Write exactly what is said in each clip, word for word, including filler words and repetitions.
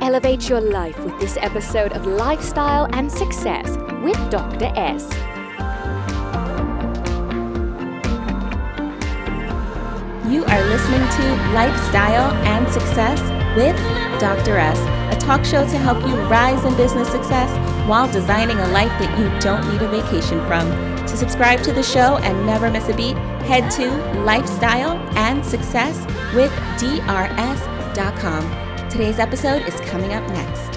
Elevate your life with this episode of Lifestyle and Success with Doctor S. You are listening to Lifestyle and Success with Doctor S, a talk show to help you rise in business success while designing a life that you don't need a vacation from. To subscribe to the show and never miss a beat, head to lifestyle and success with d r s dot com. Today's episode is coming up next.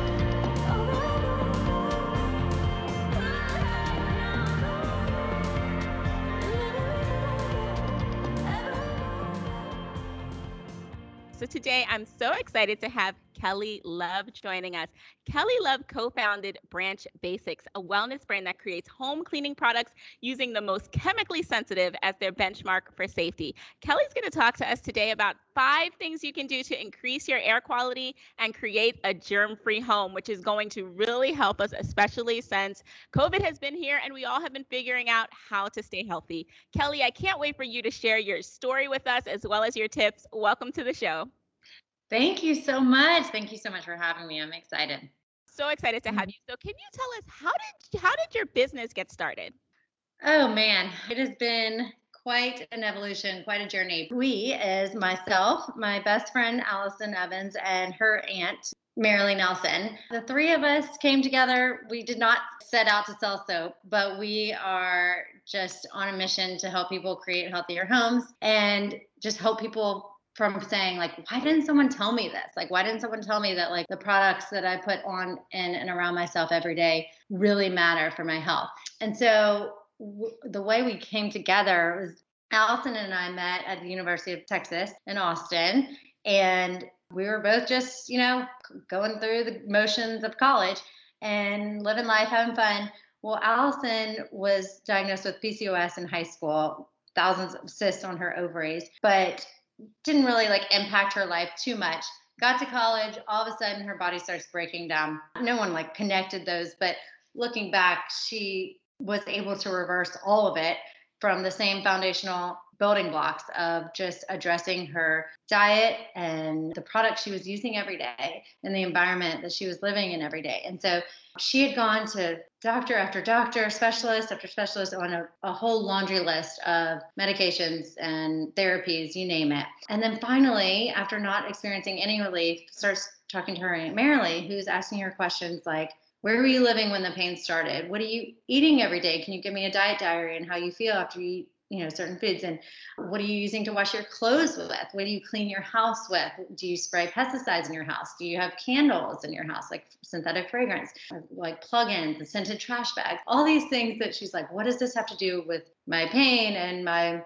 So today I'm so excited to have Kelly Love joining us. Kelly Love co-founded Branch Basics, a wellness brand that creates home cleaning products using the most chemically sensitive as their benchmark for safety. Kelly's going to talk to us today about five things you can do to increase your air quality and create a germ-free home, which is going to really help us, especially since COVID has been here and we all have been figuring out how to stay healthy. Kelly, I can't wait for you to share your story with us as well as your tips. Welcome to the show. Thank you so much. Thank you so much for having me. I'm excited. So excited to have you. So can you tell us, how did how did your business get started? Oh, man, it has been quite an evolution, quite a journey. We is myself, my best friend, Allison Evans, and her aunt, Marilyn Nelson. The three of us came together. We did not set out to sell soap, but we are just on a mission to help people create healthier homes and just help people from saying, like, why didn't someone tell me this? Like, why didn't someone tell me that, like, the products that I put on in and around myself every day really matter for my health? And so w- the way we came together was Allison and I met at the University of Texas in Austin, and we were both just, you know, going through the motions of college and living life, having fun. Well, Allison was diagnosed with P C O S in high school, thousands of cysts on her ovaries, but didn't really like impact her life too much. Got to college, all of a sudden her body starts breaking down. No one like connected those, but looking back, she was able to reverse all of it from the same foundational building blocks of just addressing her diet and the products she was using every day and the environment that she was living in every day. And so she had gone to doctor after doctor, specialist after specialist on a, a whole laundry list of medications and therapies, you name it. And then finally, after not experiencing any relief, starts talking to her Aunt Marilee, who's asking her questions like, where were you living when the pain started? What are you eating every day? Can you give me a diet diary and how you feel after you eat, you know, certain foods? And what are you using to wash your clothes with? What do you clean your house with? Do you spray pesticides in your house? Do you have candles in your house, like synthetic fragrance, like plug-ins, the scented trash bags, all these things that she's like, what does this have to do with my pain and my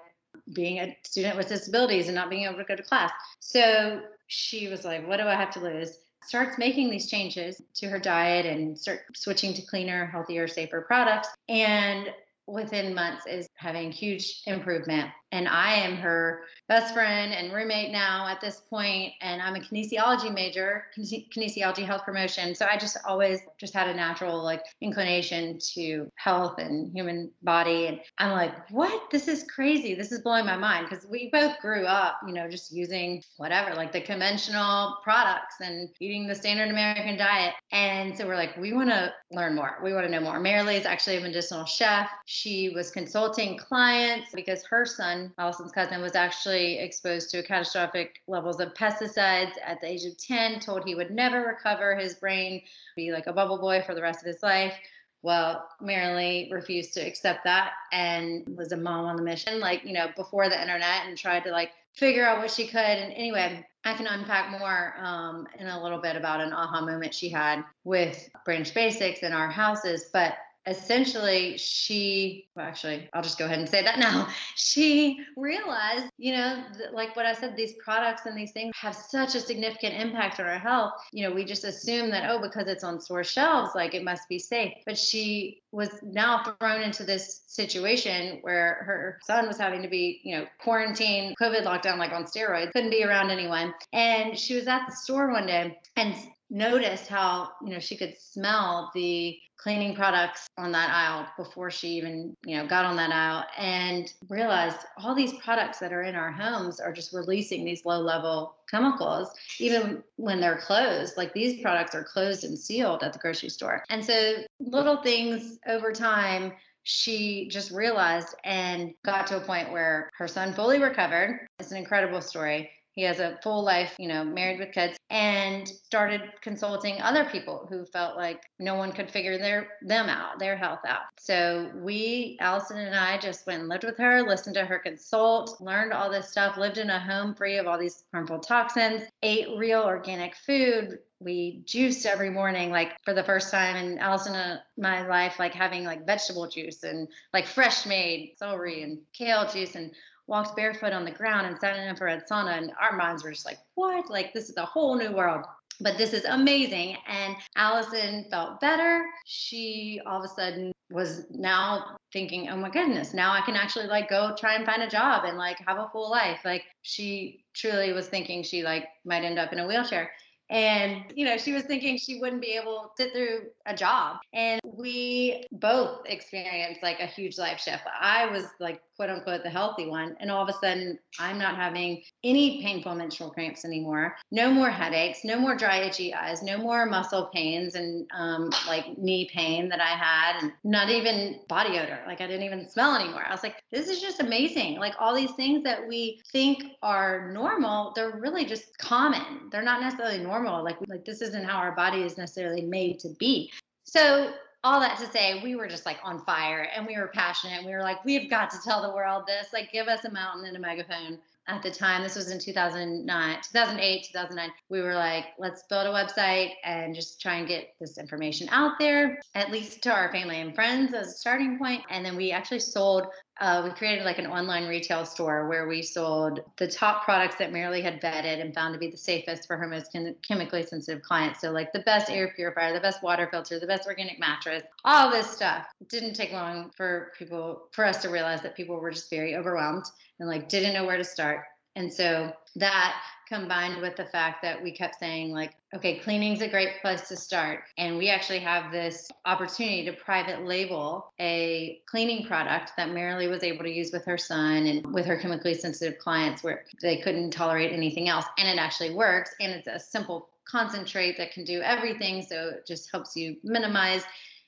being a student with disabilities and not being able to go to class? So she was like, what do I have to lose? Starts making these changes to her diet and start switching to cleaner, healthier, safer products. And within months is having huge improvement. And I am her best friend and roommate now at this point. And I'm a kinesiology major, kinesiology health promotion. So I just always just had a natural like inclination to health and human body. And I'm like, what? This is crazy. This is blowing my mind. Because we both grew up, you know, just using whatever, like the conventional products and eating the standard American diet. And so we're like, we want to learn more. We want to know more. Marilee is actually a medicinal chef. She was consulting clients because her son, Allison's cousin, was actually exposed to catastrophic levels of pesticides at the age of ten, told he would never recover his brain, be like a bubble boy for the rest of his life. Well, Marilee refused to accept that and was a mom on the mission, like, you know, before the internet, and tried to like figure out what she could. And anyway, I can unpack more um, in a little bit about an aha moment she had with Branch Basics in our houses. But essentially, she, well, actually, I'll just go ahead and say that now. She realized, you know, that, like what I said, these products and these things have such a significant impact on our health. You know, we just assume that, oh, because it's on store shelves, like it must be safe. But she was now thrown into this situation where her son was having to be, you know, quarantined, COVID lockdown, like on steroids, couldn't be around anyone. And she was at the store one day and noticed how, you know, she could smell the cleaning products on that aisle before she even, you know, got on that aisle, and realized all these products that are in our homes are just releasing these low level chemicals, even when they're closed. Like, these products are closed and sealed at the grocery store. And so little things over time, she just realized and got to a point where her son fully recovered. It's an incredible story. He has a full life, you know, married with kids, and started consulting other people who felt like no one could figure their them out, their health out. So we, Allison and I, just went and lived with her, listened to her consult, learned all this stuff, lived in a home free of all these harmful toxins, ate real organic food. We juiced every morning, like, for the first time in Allison and my life, like having like vegetable juice and like fresh made celery and kale juice, and walked barefoot on the ground and sat in an infrared sauna, and our minds were just like, what? Like, this is a whole new world, but this is amazing. And Allison felt better. She all of a sudden was now thinking, oh my goodness, now I can actually like go try and find a job and like have a full life. Like, she truly was thinking she like might end up in a wheelchair. And, you know, she was thinking she wouldn't be able to sit through a job. And we both experienced like a huge life shift. I was like, quote unquote, the healthy one. And all of a sudden, I'm not having any painful menstrual cramps anymore. No more headaches, no more dry, itchy eyes, no more muscle pains and um, like knee pain that I had, and not even body odor. Like, I didn't even smell anymore. I was like, this is just amazing. Like, all these things that we think are normal, they're really just common. They're not necessarily normal. Like, like this isn't how our body is necessarily made to be. So all that to say, we were just like on fire, and we were passionate. We were like, we've got to tell the world this, like, give us a mountain and a megaphone. At the time, this was in two thousand nine, two thousand eight, two thousand nine, we were like, let's build a website and just try and get this information out there, at least to our family and friends as a starting point. And then we actually sold, uh, we created like an online retail store where we sold the top products that Marilee had vetted and found to be the safest for her most chem- chemically sensitive clients. So like the best air purifier, the best water filter, the best organic mattress, all this stuff. It didn't take long for people, for us to realize that people were just very overwhelmed and like didn't know where to start. And so that, combined with the fact that we kept saying like, okay, cleaning's a great place to start. And we actually have this opportunity to private label a cleaning product that Marilee was able to use with her son and with her chemically sensitive clients where they couldn't tolerate anything else. And it actually works. And it's a simple concentrate that can do everything. So it just helps you minimize.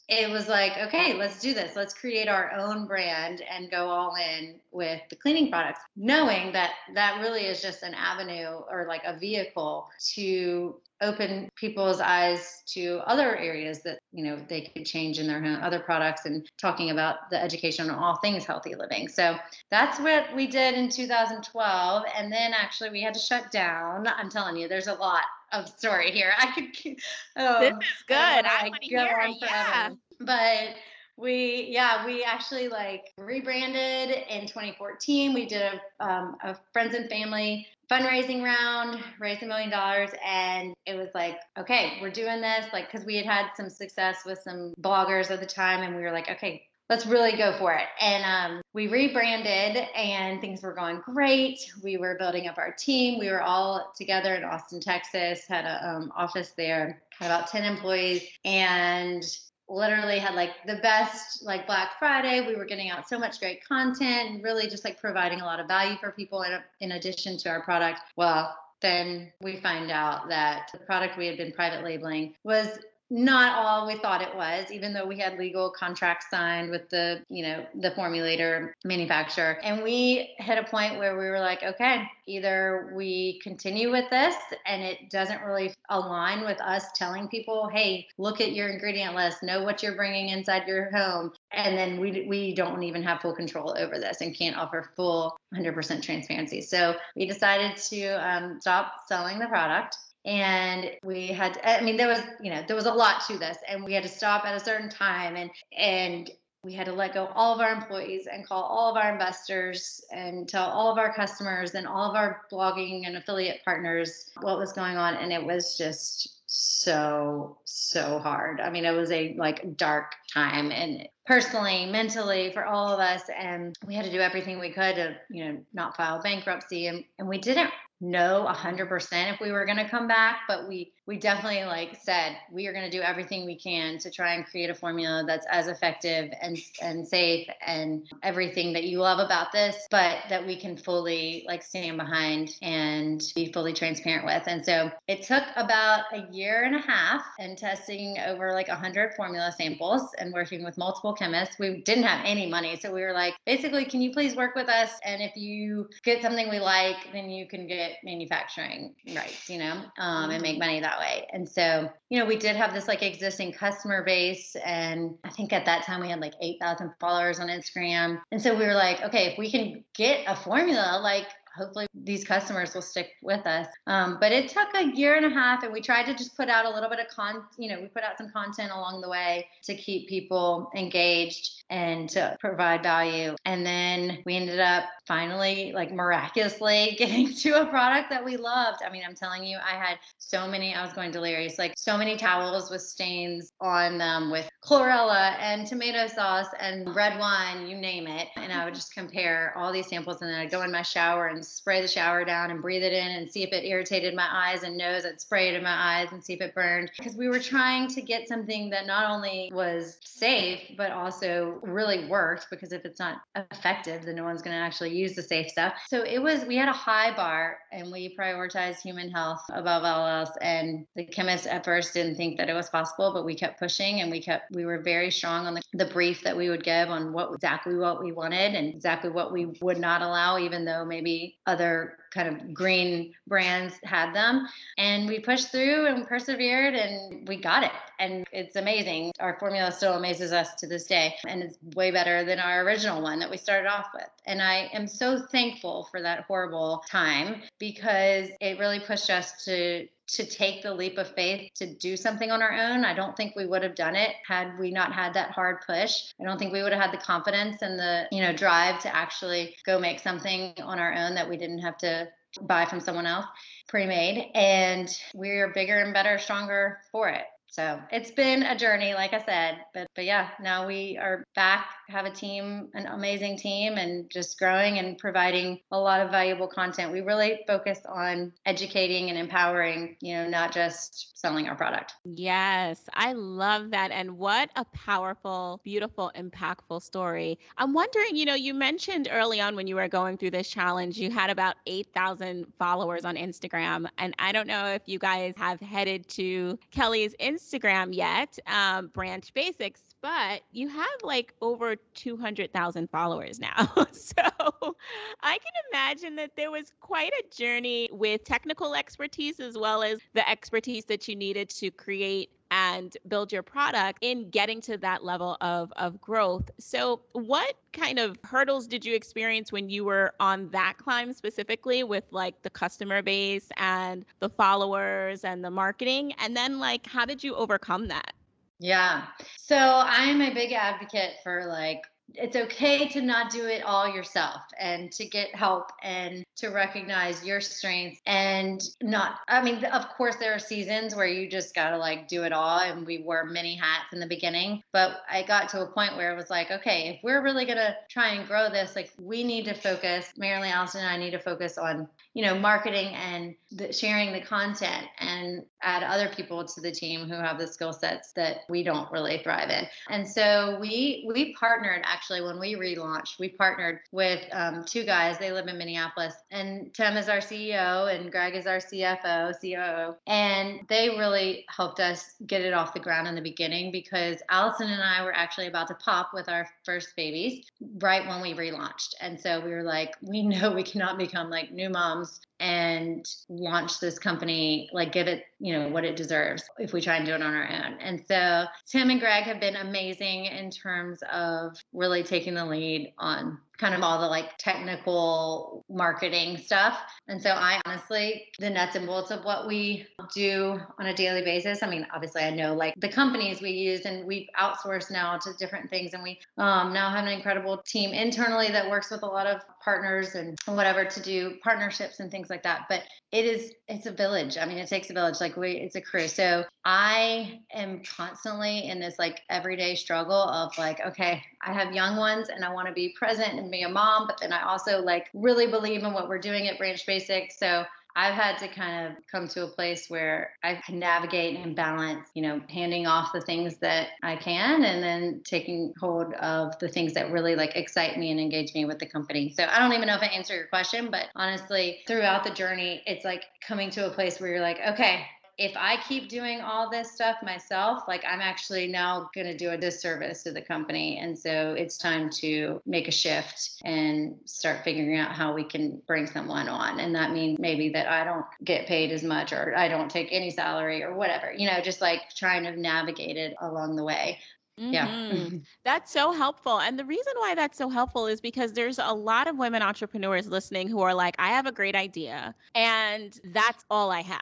It was like, okay, let's do this. Let's create our own brand and go all in with the cleaning products, knowing that that really is just an avenue or like a vehicle to open people's eyes to other areas that, you know, they could change in their home, other products, and talking about the education on all things healthy living. So that's what we did in two thousand twelve. And then actually we had to shut down. I'm telling you, there's a lot of story here. I could, oh, this is good. I want to hear it. Yeah. But we, yeah, we actually like rebranded in twenty fourteen. We did a, um, a friends and family fundraising round, raised a million dollars. And it was like, okay, we're doing this. Like, cause we had had some success with some bloggers at the time, and we were like, okay, let's really go for it. And um, we rebranded, and things were going great. We were building up our team. We were all together in Austin, Texas, had an um, office there, had about ten employees, and literally had like the best like Black Friday. We were getting out so much great content and really just like providing a lot of value for people in, in addition to our product. Well, then we find out that the product we had been private labeling was not all we thought it was, even though we had legal contracts signed with the, you know, the formulator manufacturer. And we hit a point where we were like, okay, either we continue with this and it doesn't really align with us telling people, hey, look at your ingredient list, know what you're bringing inside your home. And then we we don't even have full control over this and can't offer full one hundred percent transparency. So we decided to um, stop selling the product. And we had, I mean, there was, you know, there was a lot to this, and we had to stop at a certain time, and, and we had to let go all of our employees and call all of our investors and tell all of our customers and all of our blogging and affiliate partners what was going on. And it was just so, so hard. I mean, it was a like dark time, and personally, mentally, for all of us. And we had to do everything we could to, you know, not file bankruptcy. And, and we didn't know one hundred percent if we were going to come back, but we we definitely like said we are going to do everything we can to try and create a formula that's as effective and and safe and everything that you love about this, but that we can fully like stand behind and be fully transparent with. And so it took about a year and a half and testing over like one hundred formula samples and working with multiple chemists. We didn't have any money, so we were like, basically, can you please work with us? And if you get something we like, then you can get manufacturing rights, you know, um, and make money that way. And so, you know, we did have this like existing customer base. And I think at that time we had like eight thousand followers on Instagram. And so we were like, okay, if we can get a formula, like, hopefully these customers will stick with us. Um, but it took a year and a half, and we tried to just put out a little bit of con, you know, we put out some content along the way to keep people engaged and to provide value. And then we ended up finally like miraculously getting to a product that we loved. I mean, I'm telling you, I had so many, I was going delirious, like so many towels with stains on them with chlorella and tomato sauce and red wine, you name it. And I would just compare all these samples, and then I'd go in my shower and spray the shower down and breathe it in and see if it irritated my eyes and nose. I'd spray it in my eyes and see if it burned, because we were trying to get something that not only was safe, but also really worked, because if it's not effective, then no one's going to actually use the safe stuff. So it was, we had a high bar, and we prioritized human health above all else. And the chemists at first didn't think that it was possible, but we kept pushing, and we kept, we were very strong on the, the brief that we would give on what exactly what we wanted and exactly what we would not allow, even though maybe other kind of green brands had them. And we pushed through and persevered, and we got it. And it's amazing. Our formula still amazes us to this day. And it's way better than our original one that we started off with. And I am so thankful for that horrible time, because it really pushed us to to take the leap of faith to do something on our own. I don't think we would have done it had we not had that hard push. I don't think we would have had the confidence and the, you know, drive to actually go make something on our own that we didn't have to buy from someone else pre-made. And we're bigger and better, stronger for it. So it's been a journey, like I said, but, but yeah, now we are back, have a team, an amazing team, and just growing and providing a lot of valuable content. We really focus on educating and empowering, you know, not just selling our product. Yes, I love that. And what a powerful, beautiful, impactful story. I'm wondering, you know, you mentioned early on when you were going through this challenge, you had about eight thousand followers on Instagram. And I don't know if you guys have headed to Kelly's Instagram yet, um, Branch Basics, but you have like over two hundred thousand followers now. So I can imagine that there was quite a journey with technical expertise as well as the expertise that you needed to create and build your product in getting to that level of, of growth. So what kind of hurdles did you experience when you were on that climb specifically with like the customer base and the followers and the marketing? And then like, how did you overcome that? Yeah. So I'm a big advocate for like, it's okay to not do it all yourself and to get help and to recognize your strengths and not, I mean, of course there are seasons where you just got to like do it all. And we wore many hats in the beginning, but I got to a point where it was like, okay, if we're really going to try and grow this, like we need to focus, Marilyn, Allison, and I need to focus on, you know, marketing and the, sharing the content, and add other people to the team who have the skill sets that we don't really thrive in. And so we, we partnered actually. Actually, when we relaunched, we partnered with um, two guys. They live in Minneapolis, and Tim is our C E O and Greg is our C F O, C O O. And they really helped us get it off the ground in the beginning, because Allison and I were actually about to pop with our first babies right when we relaunched. And so we were like, we know we cannot become like new moms and launch this company, like give it, you know, what it deserves if we try and do it on our own. And so Tim and Greg have been amazing in terms of really taking the lead on kind of all the like technical marketing stuff. And so I honestly, the nuts and bolts of what we do on a daily basis, I mean, obviously I know like the companies we use, and we've outsourced now to different things. And we um, now have an incredible team internally that works with a lot of partners and whatever to do partnerships and things like that. But it is, it's a village. I mean, it takes a village, like we, it's a crew. So I am constantly in this like everyday struggle of like, okay, I have young ones and I want to be present and be a mom, but then I also like really believe in what we're doing at Branch Basics. So I've had to kind of come to a place where I can navigate and balance, you know, handing off the things that I can and then taking hold of the things that really like excite me and engage me with the company. So I don't even know if I answered your question, but honestly, throughout the journey, it's like coming to a place where you're like, okay, if I keep doing all this stuff myself, like I'm actually now going to do a disservice to the company. And so it's time to make a shift and start figuring out how we can bring someone on. And that means maybe that I don't get paid as much or I don't take any salary or whatever, you know, just like trying to navigate it along the way. Yeah. Mm-hmm. That's so helpful. And the reason why that's so helpful is because there's a lot of women entrepreneurs listening who are like, I have a great idea and that's all I have.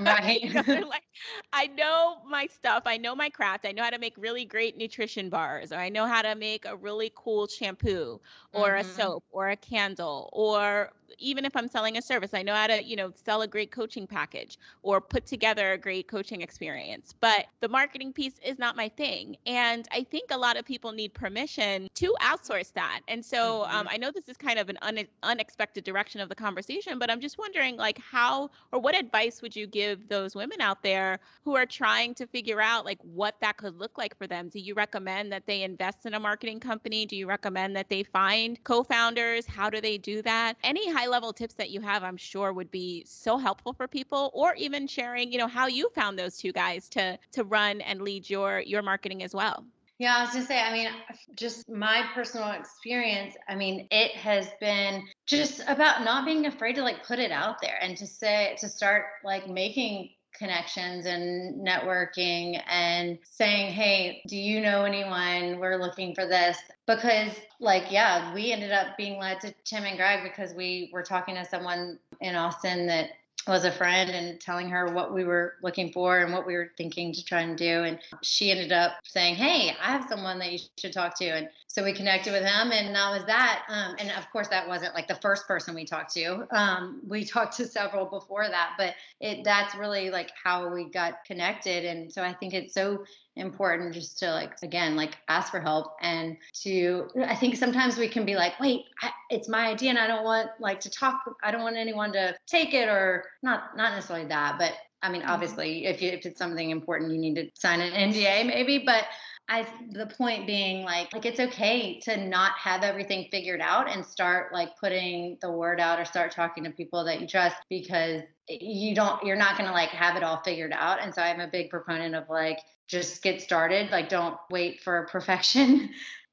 Right. You know, they're like, I know my stuff. I know my craft. I know how to make really great nutrition bars, or I know how to make a really cool shampoo or mm-hmm. a soap or a candle, or even if I'm selling a service, I know how to, you know, sell a great coaching package or put together a great coaching experience. But the marketing piece is not my thing. And I think a lot of people need permission to outsource that. And so um, I know this is kind of an un- unexpected direction of the conversation, but I'm just wondering, like, how or what advice would you give those women out there who are trying to figure out like what that could look like for them? Do you recommend that they invest in a marketing company? Do you recommend that they find co-founders? How do they do that? Any high level tips that you have, I'm sure would be so helpful for people, or even sharing, you know, how you found those two guys to, to run and lead your, your marketing as well. Yeah, I was gonna say, I mean, just my personal experience, I mean, it has been just about not being afraid to like put it out there and to say, to start like making connections and networking and saying, hey, do you know anyone? We're looking for this. Because like, yeah, we ended up being led to Tim and Greg because we were talking to someone in Austin that was a friend and telling her what we were looking for and what we were thinking to try and do. And she ended up saying, hey, I have someone that you should talk to. And so we connected with him, and that was that. Um, and of course that wasn't like the first person we talked to. Um, we talked to several before that, but it, that's really like how we got connected. And so I think it's so important just to like, again, like ask for help. And to, I think sometimes we can be like, wait, I, it's my idea and I don't want like to talk. I don't want anyone to take it, or not, not necessarily that, but I mean, obviously if you, if it's something important, you need to sign an N D A maybe, but I, the point being like, like, it's okay to not have everything figured out and start like putting the word out or start talking to people that you trust, because you don't, you're not going to like have it all figured out. And so I'm a big proponent of like, just get started. Like, don't wait for perfection.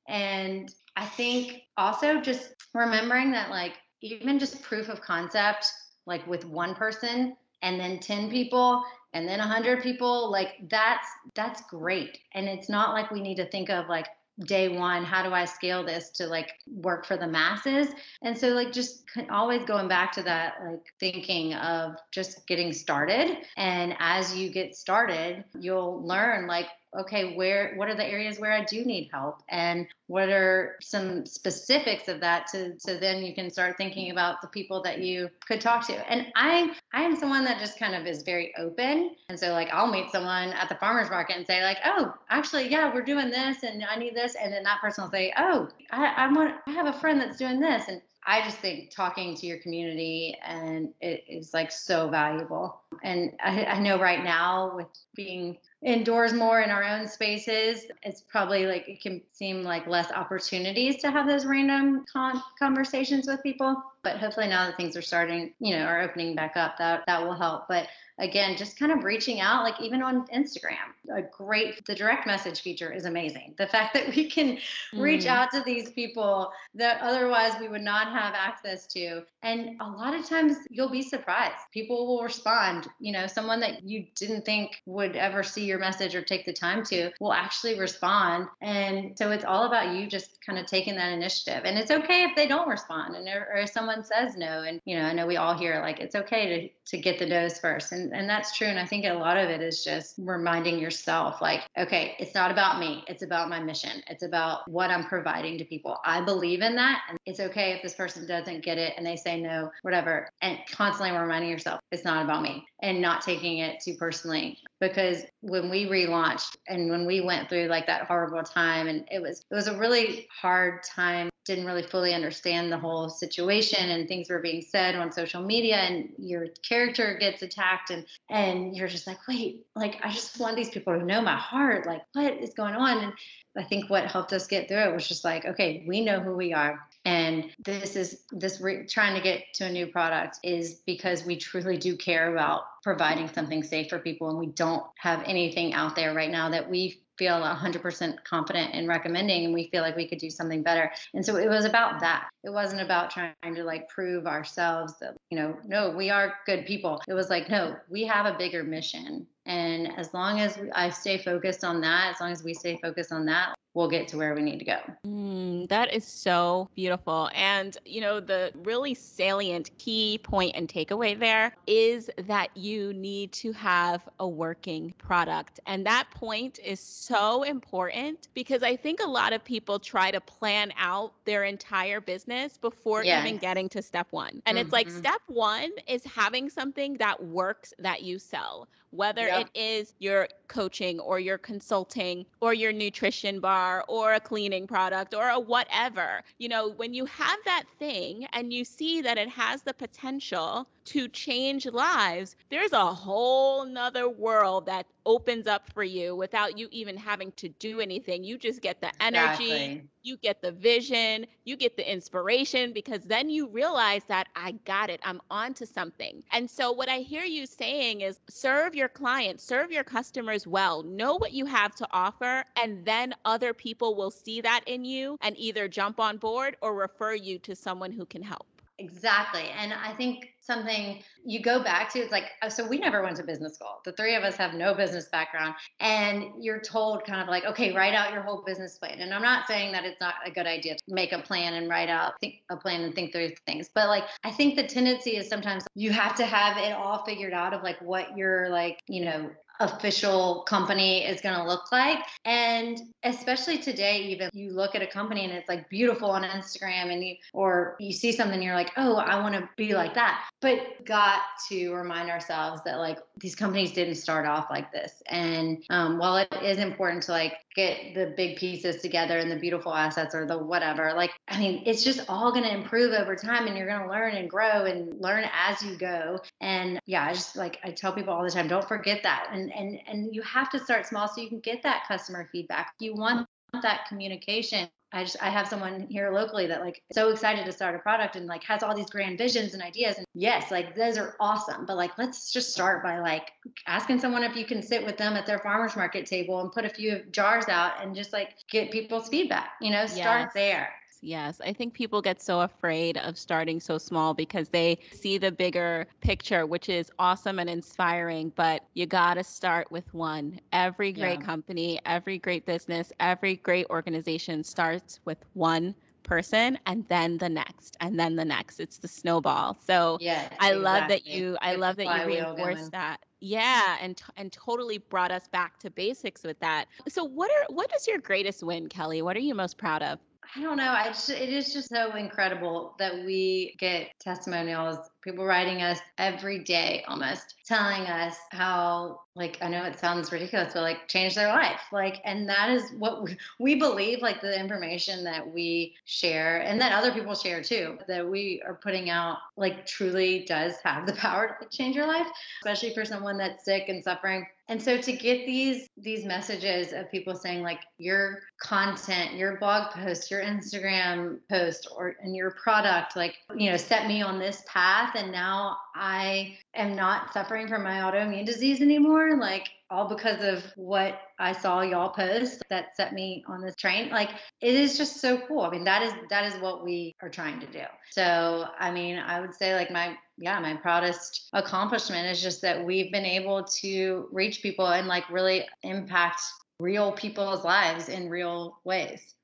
And I think also just remembering that like, even just proof of concept, like with one person and then ten people, and then one hundred people, like that's, that's great. And it's not like we need to think of like day one, how do I scale this to like work for the masses? And so like just always going back to that, like thinking of just getting started. And as you get started, you'll learn like, okay, where, what are the areas where I do need help? And what are some specifics of that? To, so then you can start thinking about the people that you could talk to. And I, I am someone that just kind of is very open. And so like, I'll meet someone at the farmer's market and say like, oh, actually, yeah, we're doing this and I need this. And then that person will say, oh, I, I want, I have a friend that's doing this. And I just think talking to your community and it is like so valuable. And I, I know right now with being indoors more in our own spaces, it's probably like it can seem like less opportunities to have those random con- conversations with people. But hopefully now that things are starting, you know, are opening back up, that that will help. But again, just kind of reaching out, like even on Instagram, a great, the direct message feature is amazing. The fact that we can reach mm. out to these people that otherwise we would not have access to. And a lot of times you'll be surprised. People will respond, you know, someone that you didn't think would ever see your message or take the time to will actually respond. And so it's all about you just kind of taking that initiative. And it's okay if they don't respond and or if someone says no. And, you know, I know we all hear like, it's okay to, to get the no's first. And, and that's true. And I think a lot of it is just reminding yourself like, okay, it's not about me. It's about my mission. It's about what I'm providing to people. I believe in that. And it's okay if this person doesn't get it and they say no, whatever. And constantly reminding yourself, it's not about me, and not taking it too personally. Because when we relaunched and when we went through like that horrible time, and it was, it was a really hard time didn't really fully understand the whole situation, and things were being said on social media, and your character gets attacked, and and you're just like, wait, like, I just want these people to know my heart. Like, what is going on? And I think what helped us get through it was just like, okay, we know who we are. And this is this re- trying to get to a new product is because we truly do care about providing something safe for people. And we don't have anything out there right now that we feel one hundred percent confident in recommending, and we feel like we could do something better. And so it was about that. It wasn't about trying to like prove ourselves that, you know, no, we are good people. It was like, no, we have a bigger mission. And as long as I stay focused on that, as long as we stay focused on that, we'll get to where we need to go. Mm, that is so beautiful. And, you know, the really salient key point and takeaway there is that you need to have a working product. And that point is so important, because I think a lot of people try to plan out their entire business before yeah. even getting to step one. And mm-hmm. it's like, step one is having something that works that you sell, whether yep. it is your coaching or your consulting or your nutrition bar or a cleaning product or a whatever. You know, when you have that thing and you see that it has the potential to change lives, there's a whole nother world that opens up for you without you even having to do anything. You just get the energy, exactly. you get the vision, you get the inspiration, because then you realize that I got it, I'm onto something. And so what I hear you saying is serve your clients, serve your customers well, know what you have to offer, and then other people will see that in you and either jump on board or refer you to someone who can help. Exactly. And I think something you go back to, it's like, oh, so we never went to business school. The three of us have no business background. And you're told kind of like, okay, write out your whole business plan. And I'm not saying that it's not a good idea to make a plan and write out think, a plan and think through things. But like, I think the tendency is sometimes you have to have it all figured out of like what you're like, you know, official company is going to look like. And especially today, even you look at a company and it's like beautiful on Instagram, and you, or you see something and you're like, oh, I want to be like that. But got to remind ourselves that like these companies didn't start off like this. And um, while it is important to like get the big pieces together and the beautiful assets or the whatever, like, I mean, it's just all going to improve over time, and you're going to learn and grow and learn as you go. And yeah, I just like, I tell people all the time, don't forget that. And, and, and you have to start small so you can get that customer feedback. You want that communication. I just, I have someone here locally that like so excited to start a product and like has all these grand visions and ideas. And yes, like those are awesome. But like, let's just start by like asking someone if you can sit with them at their farmer's market table and put a few jars out and just like get people's feedback, you know, start yes. there. Yes. I think people get so afraid of starting so small because they see the bigger picture, which is awesome and inspiring, but you got to start with one. Every great yeah. company, every great business, every great organization starts with one person, and then the next, and then the next. It's the snowball. So yeah, I exactly. love that you, I it's love that you reinforced that. Yeah. And, t- and totally brought us back to basics with that. So what are, what is your greatest win, Kelly? What are you most proud of? I don't know. I just, it is just so incredible that we get testimonials, people writing us every day almost, telling us how, like, I know it sounds ridiculous, but like change their life. Like, and that is what we, we believe, like the information that we share and that other people share too, that we are putting out, like truly does have the power to change your life, especially for someone that's sick and suffering. And so to get these these messages of people saying like your content, your blog post, your Instagram post, or and your product, like, you know, set me on this path, and now I am not suffering from my autoimmune disease anymore, like all because of what I saw y'all post that set me on this train. Like, it is just so cool. I mean, that is that is what we are trying to do. So, I mean, I would say like my yeah, my proudest accomplishment is just that we've been able to reach people and like really impact real people's lives in real ways.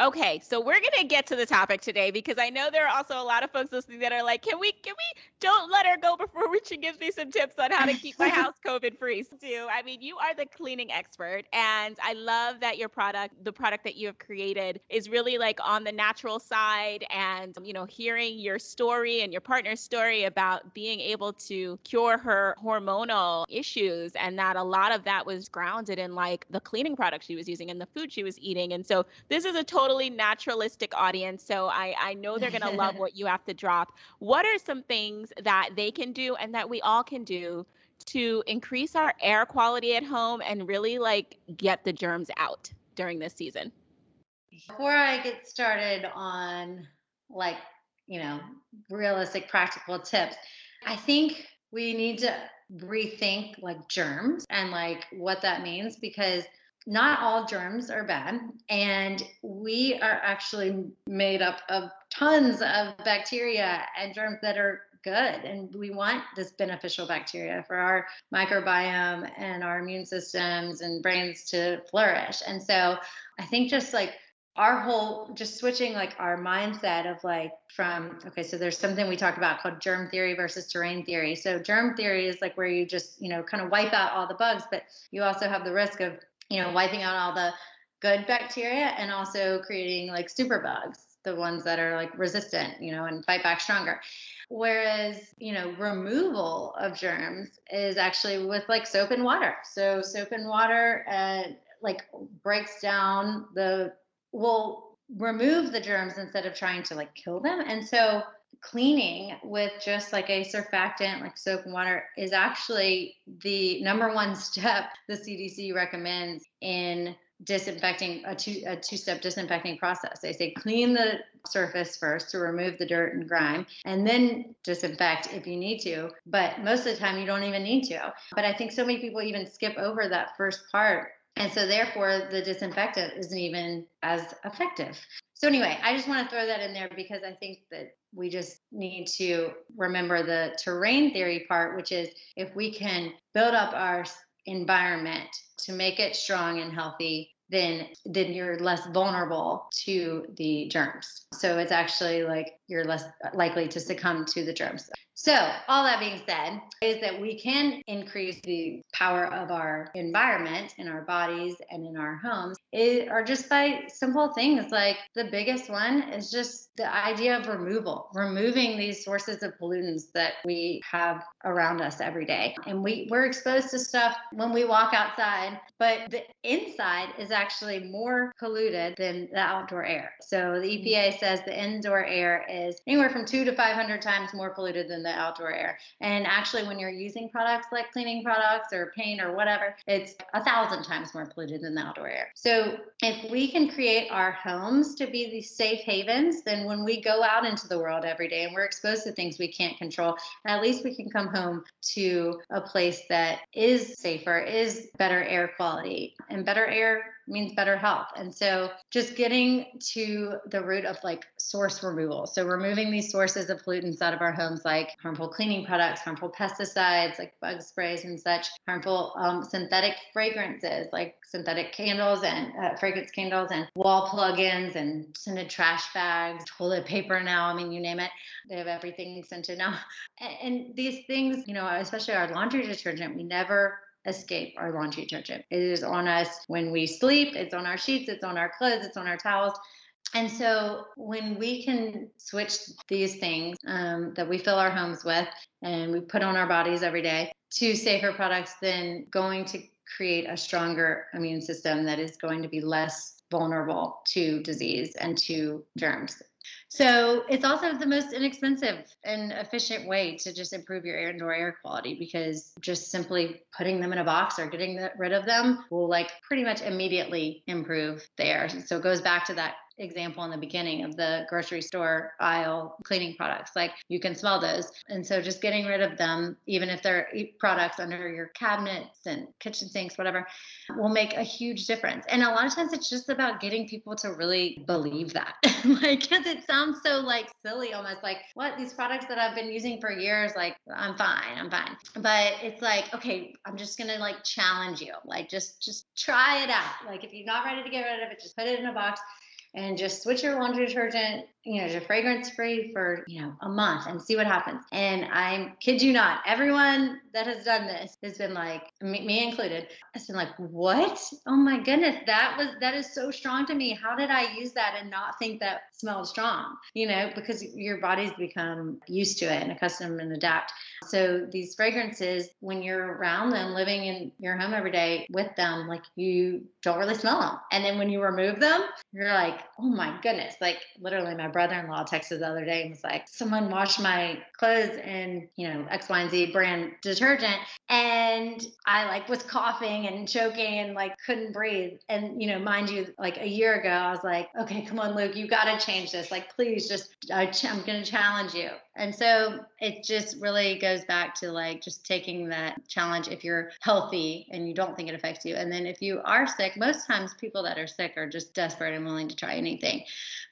Okay, so we're going to get to the topic today, because I know there are also a lot of folks listening that are like, can we, can we don't let her go before she gives me some tips on how to keep my house COVID free. So, I mean, you are the cleaning expert, and I love that your product, the product that you have created, is really like on the natural side. And, you know, hearing your story and your partner's story about being able to cure her hormonal issues, and that a lot of that was grounded in like the cleaning product she was using and the food she was eating. And so this is a totally naturalistic audience. So I, I know they're going to love what you have to drop. What are some things that they can do and that we all can do to increase our air quality at home and really like get the germs out during this season? Before I get started on like, you know, realistic practical tips, I think we need to rethink like germs and like what that means, because not all germs are bad, and we are actually made up of tons of bacteria and germs that are good. And we want this beneficial bacteria for our microbiome and our immune systems and brains to flourish. And so I think just like our whole, just switching like our mindset of like from, okay, so there's something we talked about called germ theory versus terrain theory. So germ theory is like where you just, you know, kind of wipe out all the bugs, but you also have the risk of, you know, wiping out all the good bacteria and also creating like superbugs, the ones that are like resistant, you know, and fight back stronger. Whereas, you know, removal of germs is actually with like soap and water. So soap and water uh, like breaks down the, will remove the germs instead of trying to like kill them. And so cleaning with just like a surfactant like soap and water is actually the number one step the C D C recommends in disinfecting, a two a two-step disinfecting process. They say clean the surface first to remove the dirt and grime, and then disinfect if you need to. But most of the time you don't even need to. But I think so many people even skip over that first part. And so therefore the disinfectant isn't even as effective. So anyway, I just want to throw that in there because I think that we just need to remember the terrain theory part, which is if we can build up our environment to make it strong and healthy, then then you're less vulnerable to the germs. So it's actually like you're less likely to succumb to the germs. So all that being said is that we can increase the power of our environment in our bodies and in our homes, it, or just by simple things. Like the biggest one is just the idea of removal, removing these sources of pollutants that we have around us every day. And we, we're exposed to stuff when we walk outside, but the inside is actually more polluted than the outdoor air. So the E P A says the indoor air is anywhere from two to five hundred times more polluted than the outdoor air. And actually when you're using products like cleaning products or paint or whatever, it's a thousand times more polluted than the outdoor air. So if we can create our homes to be these safe havens, then when we go out into the world every day and we're exposed to things we can't control, at least we can come home to a place that is safer, is better air quality, and better air means better health. And so just getting to the root of like source removal. So removing these sources of pollutants out of our homes, like harmful cleaning products, harmful pesticides, like bug sprays and such, harmful um, synthetic fragrances, like synthetic candles and uh, fragrance candles and wall plug-ins and scented trash bags, toilet paper now. I mean, you name it. They have everything scented now. And, and these things, you know, especially our laundry detergent, we never escape our laundry detergent. It is on us when we sleep, it's on our sheets, it's on our clothes, it's on our towels. And so when we can switch these things um, that we fill our homes with and we put on our bodies every day to safer products, then going to create a stronger immune system that is going to be less vulnerable to disease and to germs. So it's also the most inexpensive and efficient way to just improve your indoor air quality, because just simply putting them in a box or getting rid of them will like pretty much immediately improve the air. So it goes back to that example in the beginning of the grocery store aisle cleaning products, like you can smell those. And so just getting rid of them, even if they're products under your cabinets and kitchen sinks, whatever, will make a huge difference. And a lot of times it's just about getting people to really believe that. Like, cause it sounds so like silly, almost like what these products that I've been using for years, like I'm fine, I'm fine. But it's like, okay, I'm just going to like challenge you. Like just, just try it out. Like if you're not ready to get rid of it, just put it in a box. And just switch your laundry detergent you know, you're fragrance free for, you know, a month and see what happens. And I kid you not, everyone that has done this has been like, me, me included, has been like, what? Oh my goodness. That was, that is so strong to me. How did I use that and not think that smelled strong? You know, because your body's become used to it and accustomed and adapt. So these fragrances, when you're around them, living in your home every day with them, like you don't really smell them. And then when you remove them, you're like, oh my goodness. Like literally my brother-in-law texted the other day and was like, someone washed my clothes in, you know, X, Y, and Z brand detergent. And I like was coughing and choking and like couldn't breathe. And, you know, mind you, like a year ago, I was like, okay, come on, Luke, you got to change this. Like, please just, I ch- I'm going to challenge you. And so it just really goes back to like just taking that challenge if you're healthy and you don't think it affects you. And then if you are sick, most times people that are sick are just desperate and willing to try anything.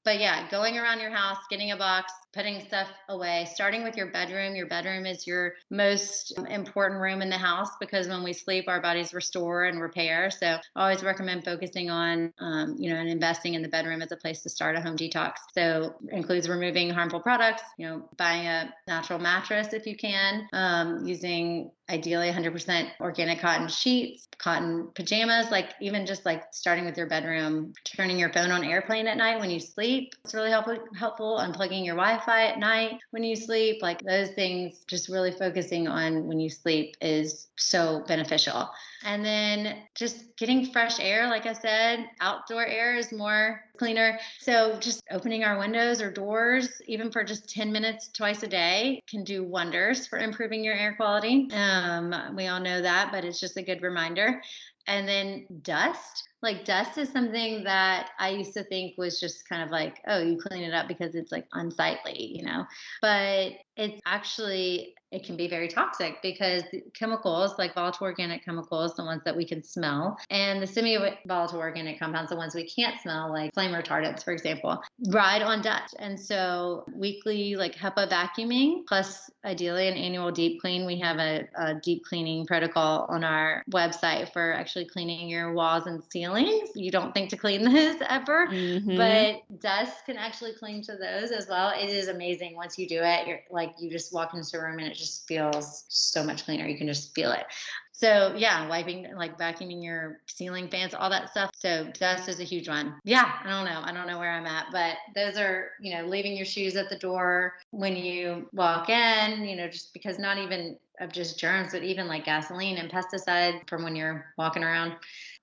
But yeah, going around your house, getting a box, putting stuff away, starting with your bedroom. Your bedroom is your most important room in the house because when we sleep, our bodies restore and repair. So I always recommend focusing on, um, you know, and investing in the bedroom as a place to start a home detox. So includes removing harmful products, you know, buying a natural mattress if you can, um, using ideally one hundred percent organic cotton sheets, cotton pajamas, like even just like starting with your bedroom, turning your phone on airplane at night when you sleep. It's really helpful, helpful unplugging your Wi-Fi at night when you sleep, like those things, just really focusing on when you sleep is so beneficial. And then just getting fresh air. Like I said, outdoor air is more cleaner. So just opening our windows or doors, even for just ten minutes twice a day, can do wonders for improving your air quality. Um, we all know that, but it's just a good reminder. And then dust. Like dust is something that I used to think was just kind of like, oh, you clean it up because it's like unsightly, you know, but it's actually, it can be very toxic because chemicals like volatile organic chemicals, the ones that we can smell, and the semi-volatile organic compounds, the ones we can't smell, like flame retardants, for example, ride on dust. And so weekly, like HEPA vacuuming, plus ideally an annual deep clean. We have a, a deep cleaning protocol on our website for actually cleaning your walls and ceilings. You don't think to clean this ever, mm-hmm. but dust can actually cling to those as well. It is amazing. Once you do it, you're like, you just walk into a room and it just feels so much cleaner. You can just feel it. So yeah, wiping, like vacuuming your ceiling fans, all that stuff. So dust is a huge one. Yeah. I don't know. I don't know where I'm at, but those are, you know, leaving your shoes at the door when you walk in, you know, just because not even of just germs, but even like gasoline and pesticide from when you're walking around.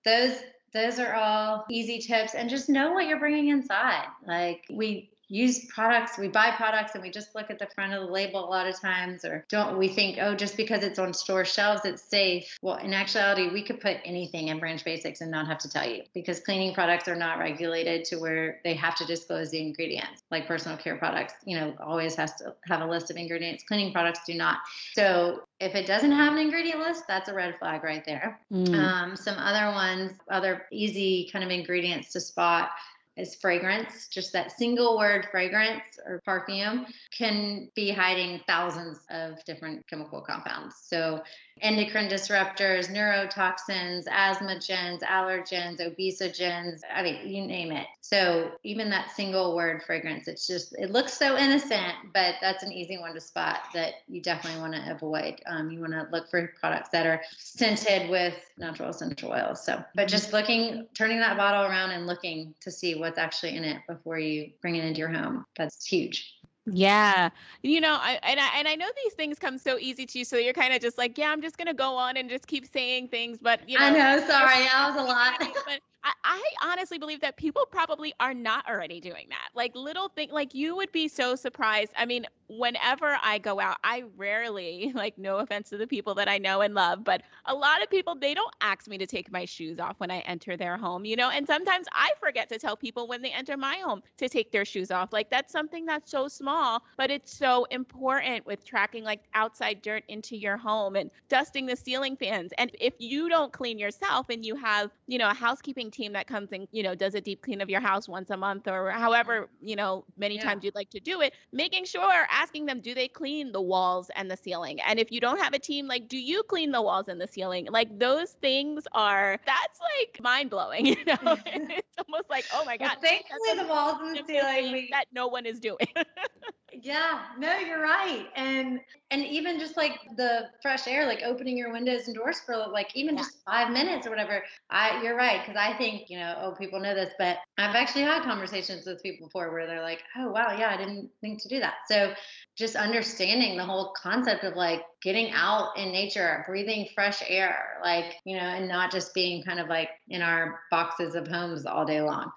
Those Those are all easy tips, and just know what you're bringing inside. Like we use products, we buy products and we just look at the front of the label a lot of times, or don't we think, oh, just because it's on store shelves, it's safe. Well, in actuality, we could put anything in Branch Basics and not have to tell you, because cleaning products are not regulated to where they have to disclose the ingredients. Like personal care products, you know, always has to have a list of ingredients. Cleaning products do not. So if it doesn't have an ingredient list, that's a red flag right there. Mm. Um, some other ones, other easy kind of ingredients to spot is fragrance. Just that single word fragrance or perfume can be hiding thousands of different chemical compounds. So endocrine disruptors, neurotoxins, asthmogens, allergens, obesogens, I mean, you name it. So even that single word fragrance, it's just, it looks so innocent, but that's an easy one to spot that you definitely want to avoid. Um, you want to look for products that are scented with natural essential oils. So, but just looking, turning that bottle around and looking to see what's actually in it before you bring it into your home. That's huge. Yeah. You know, I, and I, and I know these things come so easy to you. So you're kind of just like, yeah, I'm just going to go on and just keep saying things, but you know, I know, sorry, that was a lot. But I, I honestly believe that people probably are not already doing that. Like little thing, like you would be so surprised. I mean, whenever I go out, I rarely, like no offense to the people that I know and love, but a lot of people, they don't ask me to take my shoes off when I enter their home, you know, and sometimes I forget to tell people when they enter my home to take their shoes off. Like that's something that's so small, but it's so important with tracking like outside dirt into your home and dusting the ceiling fans. And if you don't clean yourself and you have, you know, a housekeeping team that comes and, you know, does a deep clean of your house once a month or however, you know, many yeah. times you'd like to do it, making sure asking them, do they clean the walls and the ceiling? And if you don't have a team, like, do you clean the walls and the ceiling? Like, those things are, that's like mind blowing, you know? It's almost like, oh my God. Well, thankfully the walls and the ceiling that no one is doing. Yeah, no, you're right. And, and even just like the fresh air, like opening your windows and doors for like even yeah. just five minutes or whatever. I, you're right. Cause I think, you know, oh, people know this, but I've actually had conversations with people before where they're like, oh, wow, yeah, I didn't think to do that. So just understanding the whole concept of like getting out in nature, breathing fresh air, like, you know, and not just being kind of like in our boxes of homes all day long.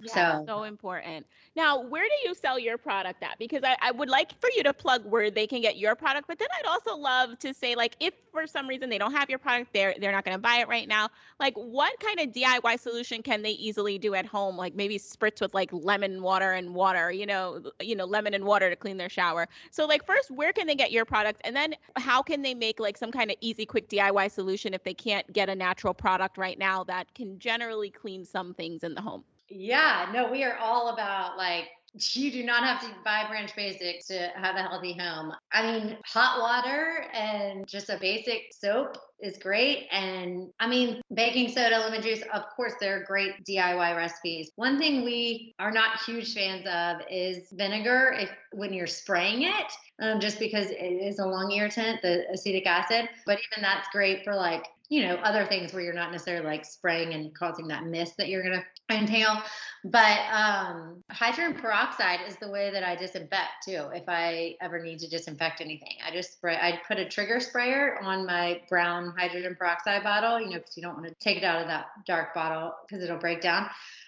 Yeah, so. so important. Now, where do you sell your product at? Because I, I would like for you to plug where they can get your product, but then I'd also love to say, like, if for some reason they don't have your product, they're, they're not going to buy it right now. Like, what kind of D I Y solution can they easily do at home? Like maybe spritz with like lemon water and water, you know, you know, lemon and water to clean their shower. So like first, where can they get your product? And then how can they make like some kind of easy, quick D I Y solution if they can't get a natural product right now that can generally clean some things in the home? Yeah, no, we are all about like, you do not have to buy Branch Basics to have a healthy home. I mean, hot water and just a basic soap is great. And I mean, baking soda, lemon juice, of course, they're great D I Y recipes. One thing we are not huge fans of is vinegar if, when you're spraying it, um, just because it is a lung irritant, the acetic acid. But even that's great for like, you know, other things where you're not necessarily like spraying and causing that mist that you're going to inhale. But um, hydrogen peroxide is the way that I disinfect too. If I ever need to disinfect anything, I just spray, I put a trigger sprayer on my brown hydrogen peroxide bottle, you know, because you don't want to take it out of that dark bottle because it'll break down.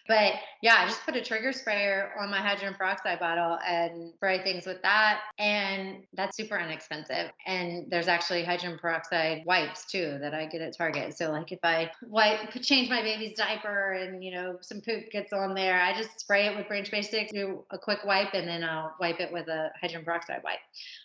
But yeah, I just put a trigger sprayer on my hydrogen peroxide bottle and spray things with that. And that's super inexpensive. And there's actually hydrogen peroxide wipes too that I get at Target. So like if I wipe, change my baby's diaper and, you know, some poop gets on there, I just spray it with Branch Basics, do a quick wipe, and then I'll wipe it with a hydrogen peroxide wipe.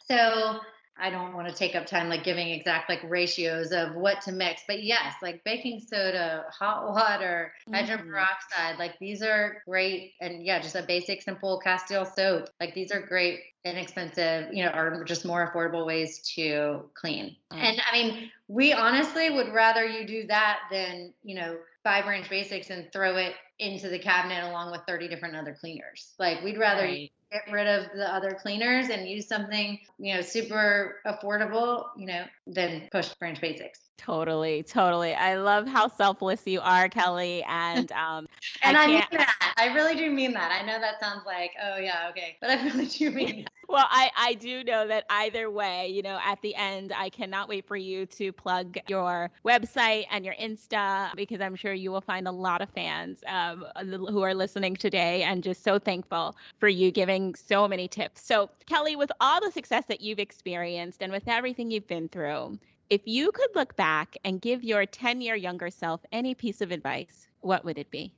So I don't want to take up time like giving exact like ratios of what to mix, but yes, like baking soda, hot water, mm-hmm. hydrogen peroxide, like these are great. And yeah, just a basic, simple Castile soap. Like these are great, inexpensive, you know, or just more affordable ways to clean. Mm-hmm. And I mean, we honestly would rather you do that than, you know, buy Branch Basics and throw it into the cabinet along with thirty different other cleaners. Like we'd rather right. get rid of the other cleaners and use something, you know, super affordable, you know, than push Branch Basics. Totally. Totally. I love how selfless you are, Kelly. And, um, and I, I mean that. I really do mean that. I know that sounds like, oh yeah, okay. But I really do mean that. Well, I, I do know that either way, you know, at the end, I cannot wait for you to plug your website and your Insta, because I'm sure you will find a lot of fans um, who are listening today and just so thankful for you giving so many tips. So Kelly, with all the success that you've experienced and with everything you've been through, if you could look back and give your ten-year younger self any piece of advice, what would it be?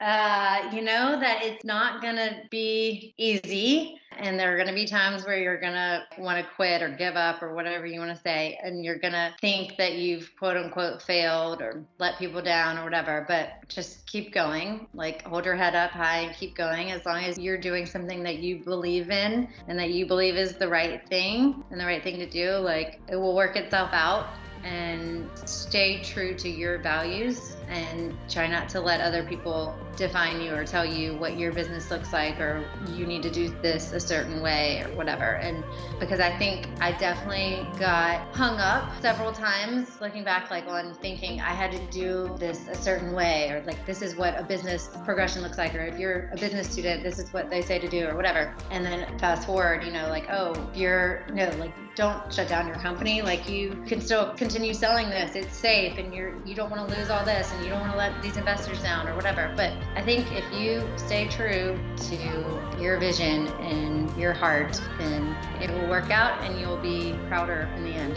Uh, you know, that it's not going to be easy. And there are going to be times where you're going to want to quit or give up or whatever you want to say. And you're going to think that you've quote unquote failed or let people down or whatever, but just keep going, like hold your head up high and keep going. As long as you're doing something that you believe in and that you believe is the right thing and the right thing to do, like it will work itself out. And stay true to your values and try not to let other people define you or tell you what your business looks like or you need to do this a certain way or whatever. And because I think I definitely got hung up several times looking back, like on thinking I had to do this a certain way or like this is what a business progression looks like, or if you're a business student, this is what they say to do or whatever. And then fast forward, you know, like, oh, you're no, like don't shut down your company. Like you can still continue selling this. It's safe and you're, you don't want to lose all this and you don't want to let these investors down or whatever. But I think if you stay true to your vision and your heart, then it will work out and you'll be prouder in the end.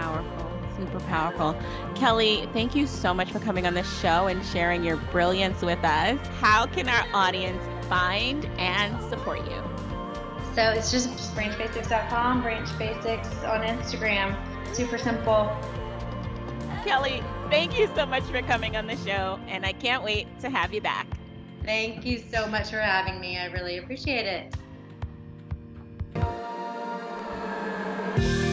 Powerful. Super powerful. Kelly, thank you so much for coming on the show and sharing your brilliance with us. How can our audience find and support you? So it's just branch basics dot com, Branch Basics on Instagram. Super simple. Kelly, thank you so much for coming on the show, and I can't wait to have you back. Thank you so much for having me. I really appreciate it.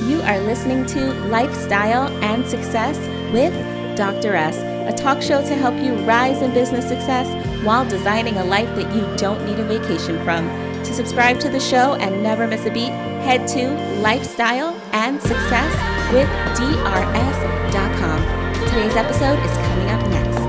You are listening to Lifestyle and Success with Doctor S, a talk show to help you rise in business success while designing a life that you don't need a vacation from. To subscribe to the show and never miss a beat, head to lifestyle and success with D R S dot com. Today's episode is coming up next.